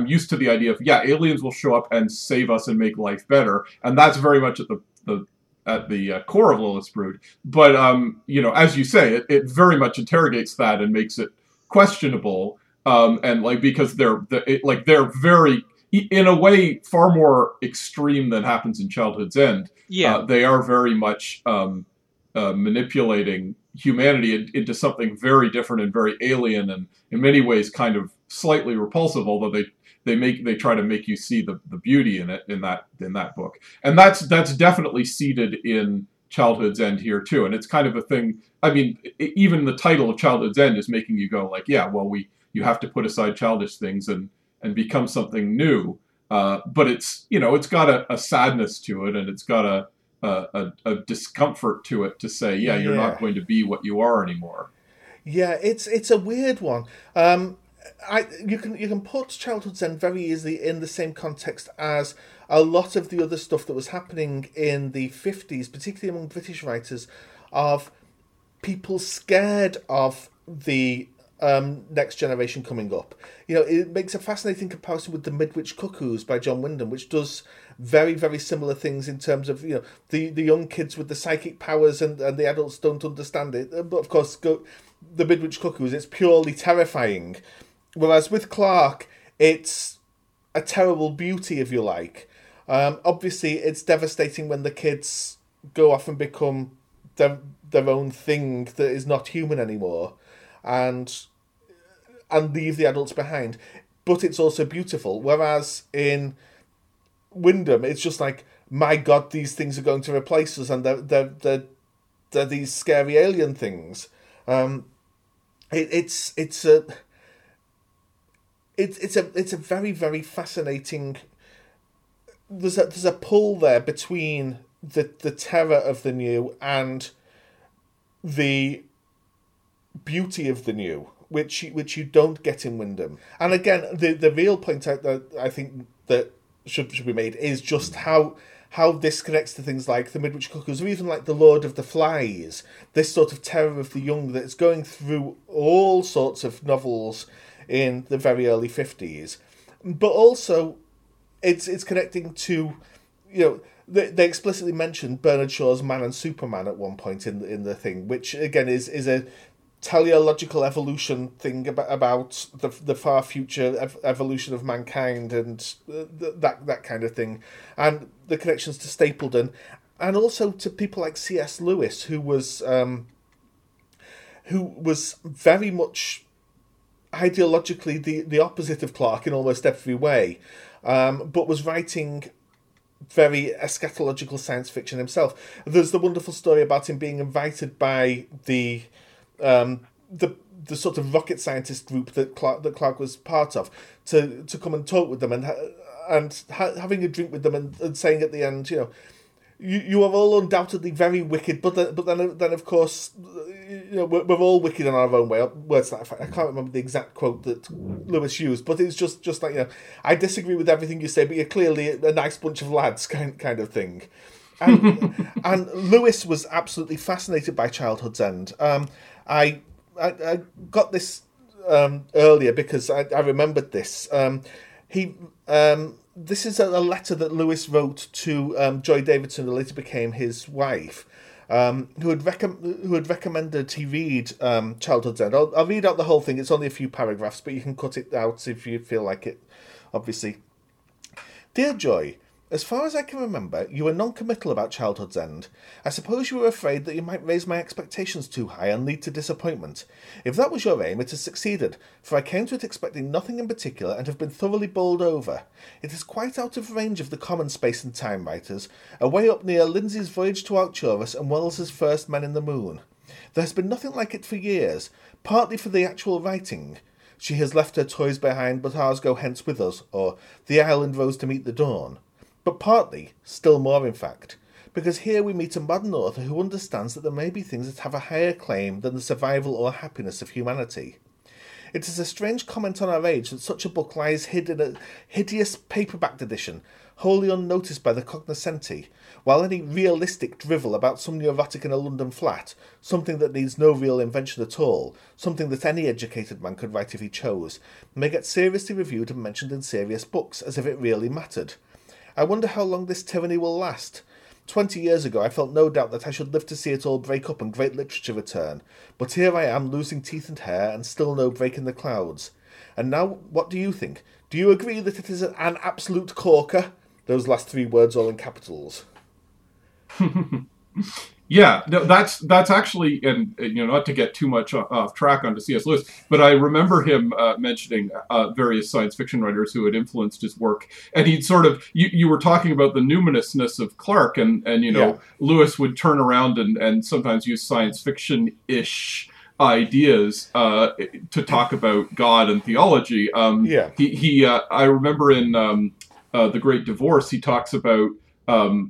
used to the idea of, aliens will show up and save us and make life better. And that's very much at the core of Lilith's Brood. But, as you say, it very much interrogates that and makes it questionable. Because they're very, in a way, far more extreme than happens in Childhood's End. Yeah. They are very much manipulating humanity into something very different and very alien, and in many ways kind of slightly repulsive. Although they try to make you see the beauty in it in that book, and that's definitely seated in Childhood's End here too. And it's kind of a thing. I mean, even the title of Childhood's End is making you go like, you have to put aside childish things and become something new. But it's, it's got a sadness to it, and it's got a discomfort to it to say, you're not going to be what you are anymore. Yeah, it's a weird one. You can put Childhood's End very easily in the same context as a lot of the other stuff that was happening in the 50s, particularly among British writers, of people scared of the next generation coming up. It makes a fascinating comparison with The Midwich Cuckoos by John Wyndham, which does very, very similar things in terms of the young kids with the psychic powers and the adults don't understand it. But of course, The Midwich Cuckoos, it's purely terrifying. Whereas with Clarke, it's a terrible beauty, if you like. Obviously, it's devastating when the kids go off and become their own thing that is not human anymore, and leave the adults behind. But it's also beautiful. Whereas in Wyndham, it's just like, my God, these things are going to replace us, and they're these scary alien things. It's a very, very fascinating. There's a pull there between the terror of the new and the beauty of the new, which you don't get in Wyndham. And again, the real point that I think that should be made is just how this connects to things like The Midwich Cuckoos, or even like The Lord of the Flies, this sort of terror of the young that's going through all sorts of novels in the very early 50s. But also, it's connecting to, they explicitly mentioned Bernard Shaw's Man and Superman at one point in the thing, which again is a teleological evolution thing about the far future evolution of mankind and that kind of thing, and the connections to Stapledon, and also to people like C.S. Lewis, who was very much ideologically the opposite of Clarke in almost every way, but was writing very eschatological science fiction himself. There's the wonderful story about him being invited by the sort of rocket scientist group that Clarke was part of to come and talk with them and having a drink with them and saying at the end, you are all undoubtedly very wicked, but then of course you know, we're all wicked in our own way. Words to that effect. I can't remember the exact quote that Lewis used, but it's just like, you know, I disagree with everything you say, but you're clearly a nice bunch of lads kind of thing. And Lewis was absolutely fascinated by Childhood's End. I got this earlier because I remembered this. This is a letter that Lewis wrote to Joy Davidson, who later became his wife, who had recommended he read Childhood's End. I'll read out the whole thing. It's only a few paragraphs, but you can cut it out if you feel like it, obviously. Dear Joy, as far as I can remember, you were non-committal about Childhood's End. I suppose you were afraid that you might raise my expectations too high and lead to disappointment. If that was your aim, it has succeeded, for I came to it expecting nothing in particular and have been thoroughly bowled over. It is quite out of range of the common space and time writers, away up near Lindsay's Voyage to Arcturus and Wells's First Men in the Moon. There has been nothing like it for years, partly for the actual writing. She has left her toys behind, but ours go hence with us, or the island rose to meet the dawn. But partly, still more in fact, because here we meet a modern author who understands that there may be things that have a higher claim than the survival or happiness of humanity. It is a strange comment on our age that such a book lies hid in a hideous paperbacked edition, wholly unnoticed by the cognoscenti, while any realistic drivel about some neurotic in a London flat, something that needs no real invention at all, something that any educated man could write if he chose, may get seriously reviewed and mentioned in serious books, as if it really mattered. I wonder how long this tyranny will last. 20 years ago, I felt no doubt that I should live to see it all break up and great literature return. But here I am, losing teeth and hair, and still no break in the clouds. And now, what do you think? Do you agree that it is an absolute corker? Those last three words all in capitals. Yeah, no, that's actually, and you know, not to get too much off track onto C.S. Lewis, but I remember him mentioning various science fiction writers who had influenced his work, and he'd sort of, you were talking about the numinousness of Clarke, and you know, yeah. Lewis would turn around and sometimes use science fiction-ish ideas to talk about God and theology. Yeah. He I remember in The Great Divorce, he talks about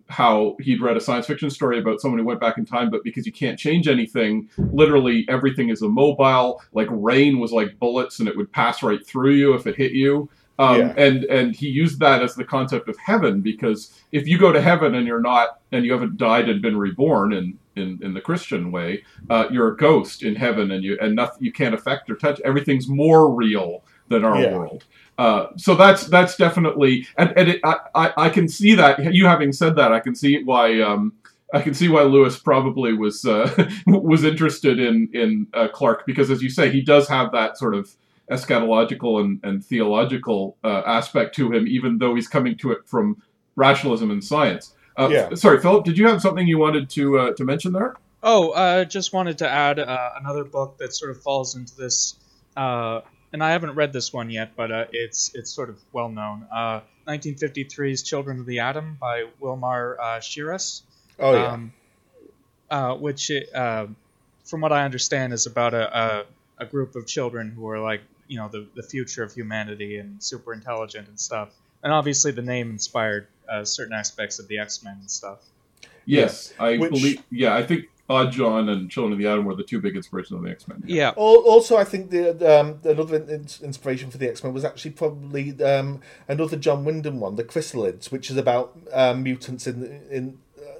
how he'd read a science fiction story about someone who went back in time, but because you can't change anything, literally everything is immobile. Like rain was like bullets and it would pass right through you if it hit you. Yeah. And he used that as the concept of heaven, because if you go to heaven and you're not, and you haven't died and been reborn in the Christian way, you're a ghost in heaven and you can't affect or touch. Everything's more real than our world. So that's definitely, and I can see that. You having said that, I can see why Lewis probably was interested in Clarke, because, as you say, he does have that sort of eschatological and theological aspect to him, even though he's coming to it from rationalism and science. Sorry, Philip, did you have something you wanted to mention there? Oh, I just wanted to add another book that sort of falls into this. And I haven't read this one yet, but it's sort of well known. 1953's Children of the Atom by Wilmar Shiras. Oh, yeah. Which, from what I understand, is about a group of children who are like, you know, the future of humanity and super intelligent and stuff. And obviously the name inspired certain aspects of the X-Men and stuff. Yes, yeah. I think Odd John and Children of the Atom were the two big inspirations of the X-Men. Yeah. Also, I think another inspiration for the X-Men was actually probably another John Wyndham one, The Chrysalids, which is about mutants in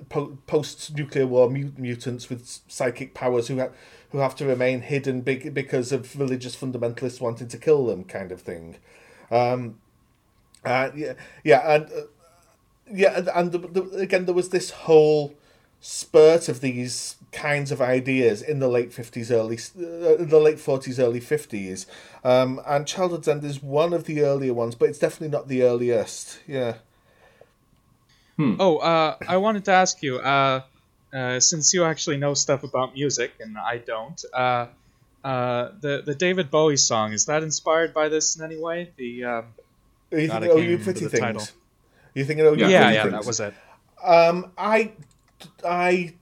post-nuclear war mutants with psychic powers who have to remain hidden because of religious fundamentalists wanting to kill them, kind of thing. And there was this whole spurt of these kinds of ideas in the late 40s, early 50s, and Childhood's End is one of the earlier ones, but it's definitely not the earliest. Yeah. I wanted to ask you, since you actually know stuff about music and I don't, the David Bowie song, is that inspired by this in any way? You thinking of Pretty Things? That was it. I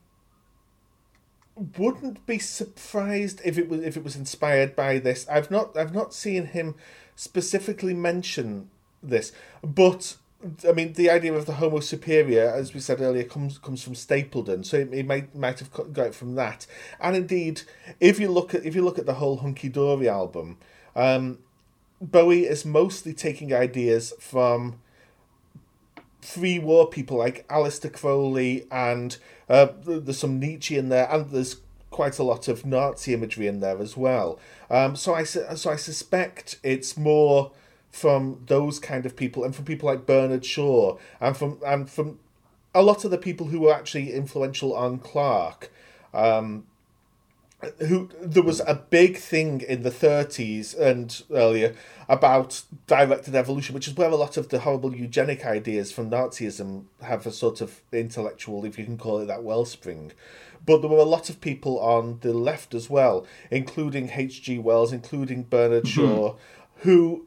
wouldn't be surprised if it was inspired by this. I've not seen him specifically mention this, but I mean, the idea of the homo superior, as we said earlier, comes from Stapledon, so it might have got it from that. And indeed, if you look at the whole Hunky Dory album, Bowie is mostly taking ideas from free war people like Aleister Crowley, and there's some Nietzsche in there, and there's quite a lot of Nazi imagery in there as well. So I suspect it's more from those kind of people, and from people like Bernard Shaw, and from a lot of the people who were actually influential on Clarke. Who there was a big thing in the 30s and earlier about directed evolution, which is where a lot of the horrible eugenic ideas from Nazism have a sort of intellectual, if you can call it that, wellspring. But there were a lot of people on the left as well, including H.G. Wells, including Bernard Shaw, who,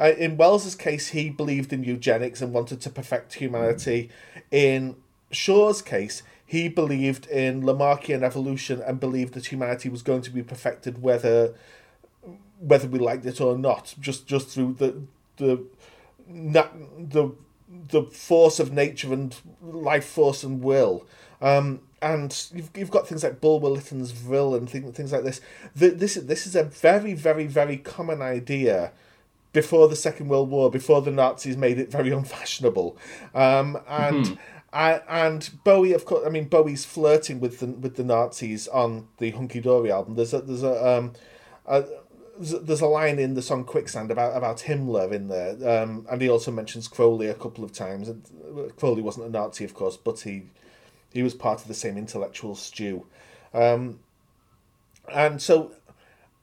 in Wells's case, he believed in eugenics and wanted to perfect humanity. In Shaw's case, he believed in Lamarckian evolution and believed that humanity was going to be perfected whether we liked it or not, just through the force of nature and life force and will. And you've got things like Bulwer Lytton's Vril and things like this. This is a very, very, very common idea before the Second World War, before the Nazis made it very unfashionable. And Bowie, of course, I mean, Bowie's flirting with the Nazis on the Hunky Dory album. There's a line in the song Quicksand about Himmler in there, and he also mentions Crowley a couple of times. And Crowley wasn't a Nazi, of course, but he was part of the same intellectual stew, and so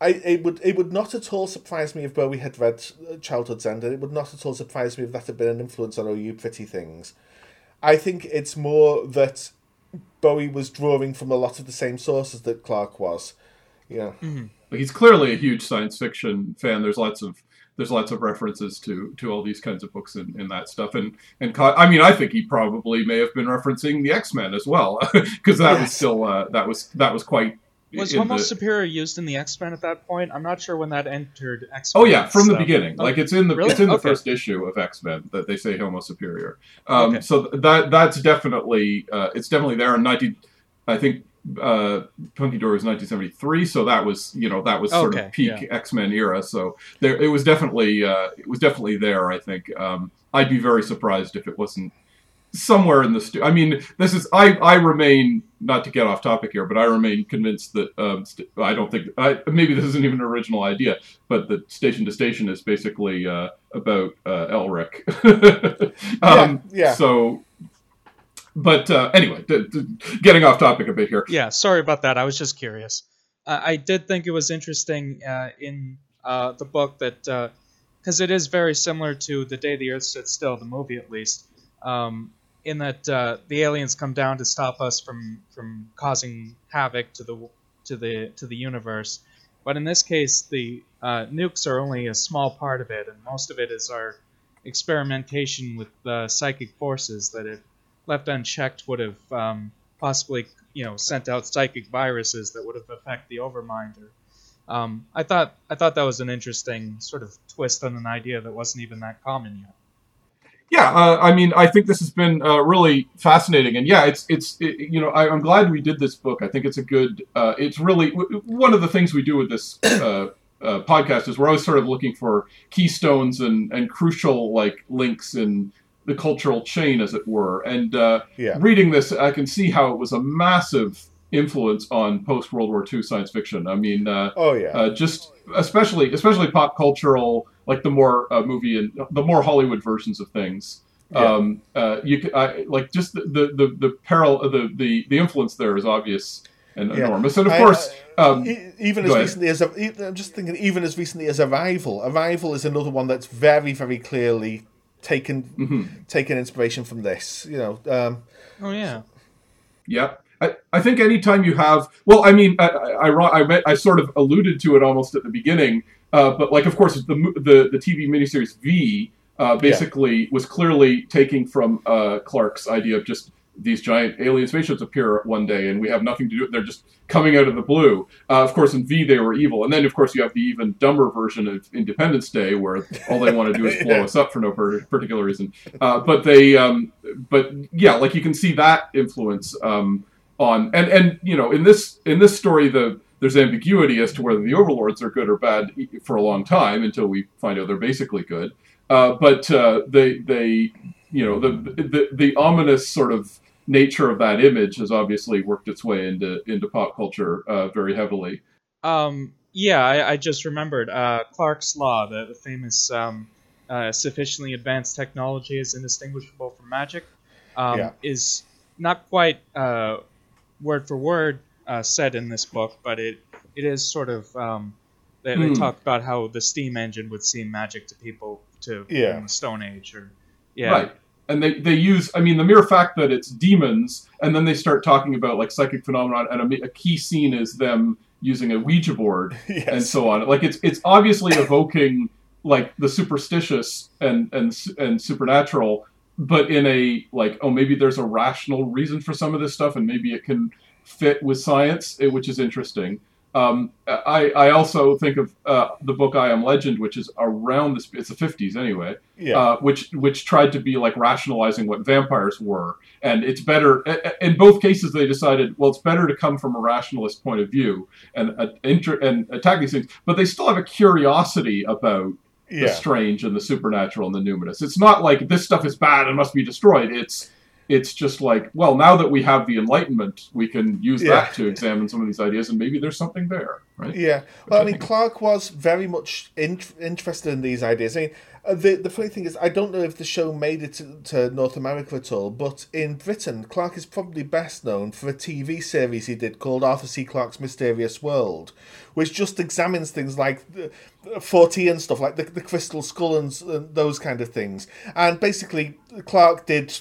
it would not at all surprise me if Bowie had read Childhood's End, and it would not at all surprise me if that had been an influence on Oh You Pretty Things. I think it's more that Bowie was drawing from a lot of the same sources that Clarke was. Yeah, he's clearly a huge science fiction fan. There's lots of references to all these kinds of books and that stuff. And I mean, I think he probably may have been referencing the X-Men as well, because that was still that was quite. Was Homo Superior used in the X-Men at that point? I'm not sure when that entered X-Men. Oh yeah, from the beginning. Okay. Like it's in the first issue of X-Men that they say Homo Superior. So that's definitely it's definitely there. In Hunky Dory was 1973, so that was sort of peak X-Men era. So there it was definitely there. I think I'd be very surprised if it wasn't somewhere in the I mean, this is. I remain, not to get off topic here, but I remain convinced that I don't think. Maybe this isn't even an original idea, but that Station to Station is basically about Elric. So, but anyway, getting off topic a bit here. Yeah, sorry about that. I was just curious. I did think it was interesting in the book that because it is very similar to The Day the Earth Stood Still, the movie at least. In that the aliens come down to stop us from causing havoc to the universe, but in this case the nukes are only a small part of it, and most of it is our experimentation with psychic forces that, if left unchecked, would have possibly sent out psychic viruses that would have affected the Overminder. I thought that was an interesting sort of twist on an idea that wasn't even that common yet. Yeah, I mean, I think this has been really fascinating, and yeah, I'm glad we did this book. I think it's a good. It's really one of the things we do with this podcast is we're always sort of looking for keystones and crucial like links in the cultural chain, as it were. And reading this, I can see how it was a massive influence on post World War II science fiction. I mean, just especially pop cultural. Like the more movie and the more Hollywood versions of things, the influence there is obvious and enormous. And of course, even as recently as Arrival. Arrival is another one that's very, very clearly taken inspiration from this. I think anytime you have, I sort of alluded to it almost at the beginning. But like, of course, the TV miniseries V was clearly taking from Clarke's idea of just these giant alien spaceships appear one day and we have nothing to do. They're just coming out of the blue. Of course, in V, they were evil. And then, of course, you have the even dumber version of Independence Day, where all they want to do is blow us up for no particular reason. But like you can see that influence in this story, there's ambiguity as to whether the overlords are good or bad for a long time until we find out they're basically good. But the ominous sort of nature of that image has obviously worked its way into pop culture very heavily. I just remembered Clarke's Law, the famous sufficiently advanced technology is indistinguishable from magic, is not quite word for word said in this book, but it is sort of they talk about how the steam engine would seem magic to people in the Stone Age Right. And they use, the mere fact that it's demons, and then they start talking about like psychic phenomenon, and a key scene is them using a Ouija board and so on. Like it's obviously evoking like the superstitious and supernatural, but in a like, oh, maybe there's a rational reason for some of this stuff, and maybe it can fit with science, which is interesting. I also think of the book I Am Legend, which is around this. It's the 50s anyway. Yeah. Which tried to be like rationalizing what vampires were, and it's better. In both cases, they decided, well, it's better to come from a rationalist point of view and attack these things. But they still have a curiosity about the strange and the supernatural and the numinous. It's not like this stuff is bad and must be destroyed. It's just like, well, now that we have the Enlightenment, we can use that to examine some of these ideas, and maybe there's something there, right? Yeah. Well, Clarke was very much interested in these ideas. I mean, the funny thing is, I don't know if the show made it to North America at all, but in Britain, Clarke is probably best known for a TV series he did called Arthur C. Clarke's Mysterious World, which just examines things like 4T and stuff, like the crystal skull and those kind of things. And basically, Clarke did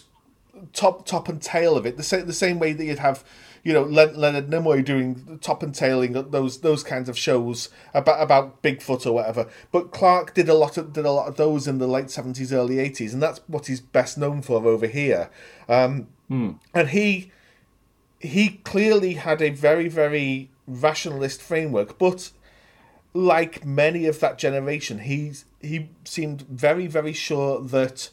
top and tail of it, the same way that you'd have, Leonard Nimoy doing top and tailing those kinds of shows about Bigfoot or whatever. But Clarke did a lot of those in the late 70s, early 80s, and that's what he's best known for over here. And he clearly had a very, very rationalist framework, but like many of that generation, he seemed very, very sure that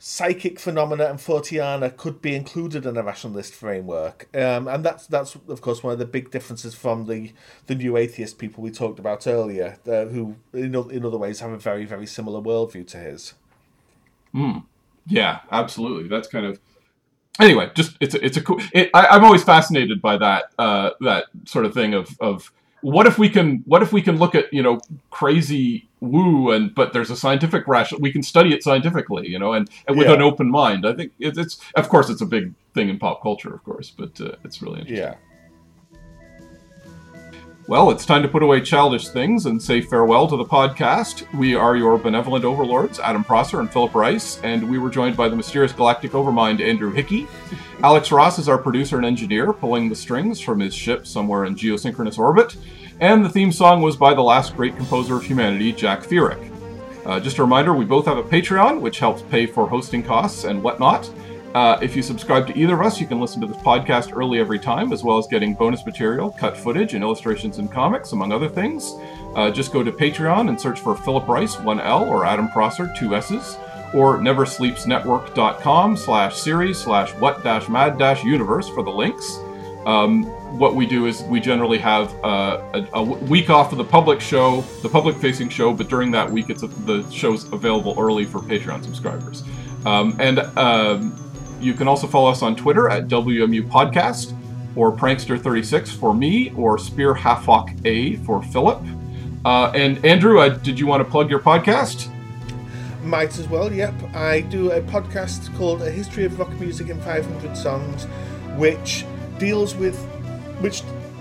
psychic phenomena and Fortiana could be included in a rationalist framework, and that's of course one of the big differences from the new atheist people we talked about earlier, who in other ways have a very, very similar worldview to his. Yeah, absolutely. That's kind of anyway. Just it's a cool. I'm always fascinated by that sort of thing of what if we can look at crazy. Woo, but there's a scientific rationale. We can study it scientifically, and with an open mind. I think it's of course it's a big thing in pop culture, of course, but it's really interesting. Yeah. Well, it's time to put away childish things and say farewell to the podcast. We are your benevolent overlords, Adam Prosser and Philip Rice, and we were joined by the mysterious galactic overmind, Andrew Hickey. Alex Ross is our producer and engineer, pulling the strings from his ship somewhere in geosynchronous orbit. And the theme song was by the last great composer of humanity, Jack Fierick. Just a reminder, we both have a Patreon, which helps pay for hosting costs and whatnot. If you subscribe to either of us, you can listen to this podcast early every time, as well as getting bonus material, cut footage, and illustrations and comics, among other things. Just go to Patreon and search for Philip Rice, 1L, or Adam Prosser, 2 S's, or neversleepsnetwork.com/series/what-mad-universe for the links. What we do is we generally have a week off of the public-facing show, but during that week, the show's available early for Patreon subscribers. You can also follow us on Twitter at WMU Podcast or Prankster36 for me or SpearHafok A for Philip. And Andrew, did you want to plug your podcast? Might as well, yep. I do a podcast called A History of Rock Music in 500 Songs, which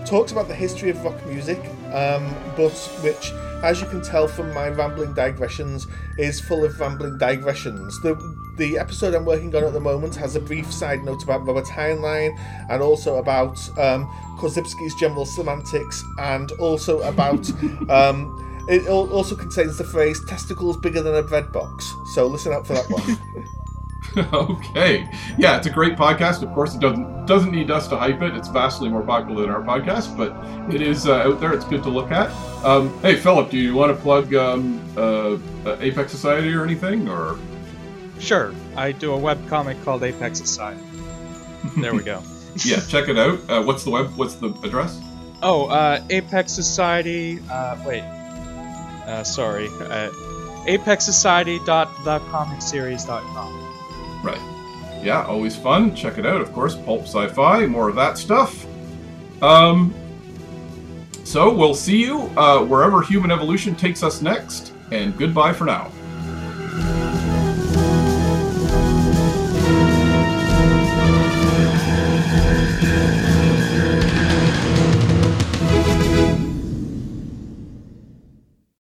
talks about the history of rock music, but which, as you can tell from my rambling digressions, is full of rambling digressions. The episode I'm working on at the moment has a brief side note about Robert Heinlein, and also about Korzybski's general semantics, and also about... it also contains the phrase, testicles bigger than a bread box. So listen out for that one. Okay. Yeah, it's a great podcast. Of course, it doesn't need us to hype it. It's vastly more popular than our podcast, but it is out there. It's good to look at. Hey, Philip, do you want to plug Apex Society or anything? Or sure. I do a webcomic called Apex Society. There we go. Yeah, check it out. What's the address? Oh, Apex Society. ApexSociety.thecomicseries.com. Right. Yeah, always fun. Check it out, of course. Pulp Sci-Fi, more of that stuff. So we'll see you wherever human evolution takes us next, and goodbye for now.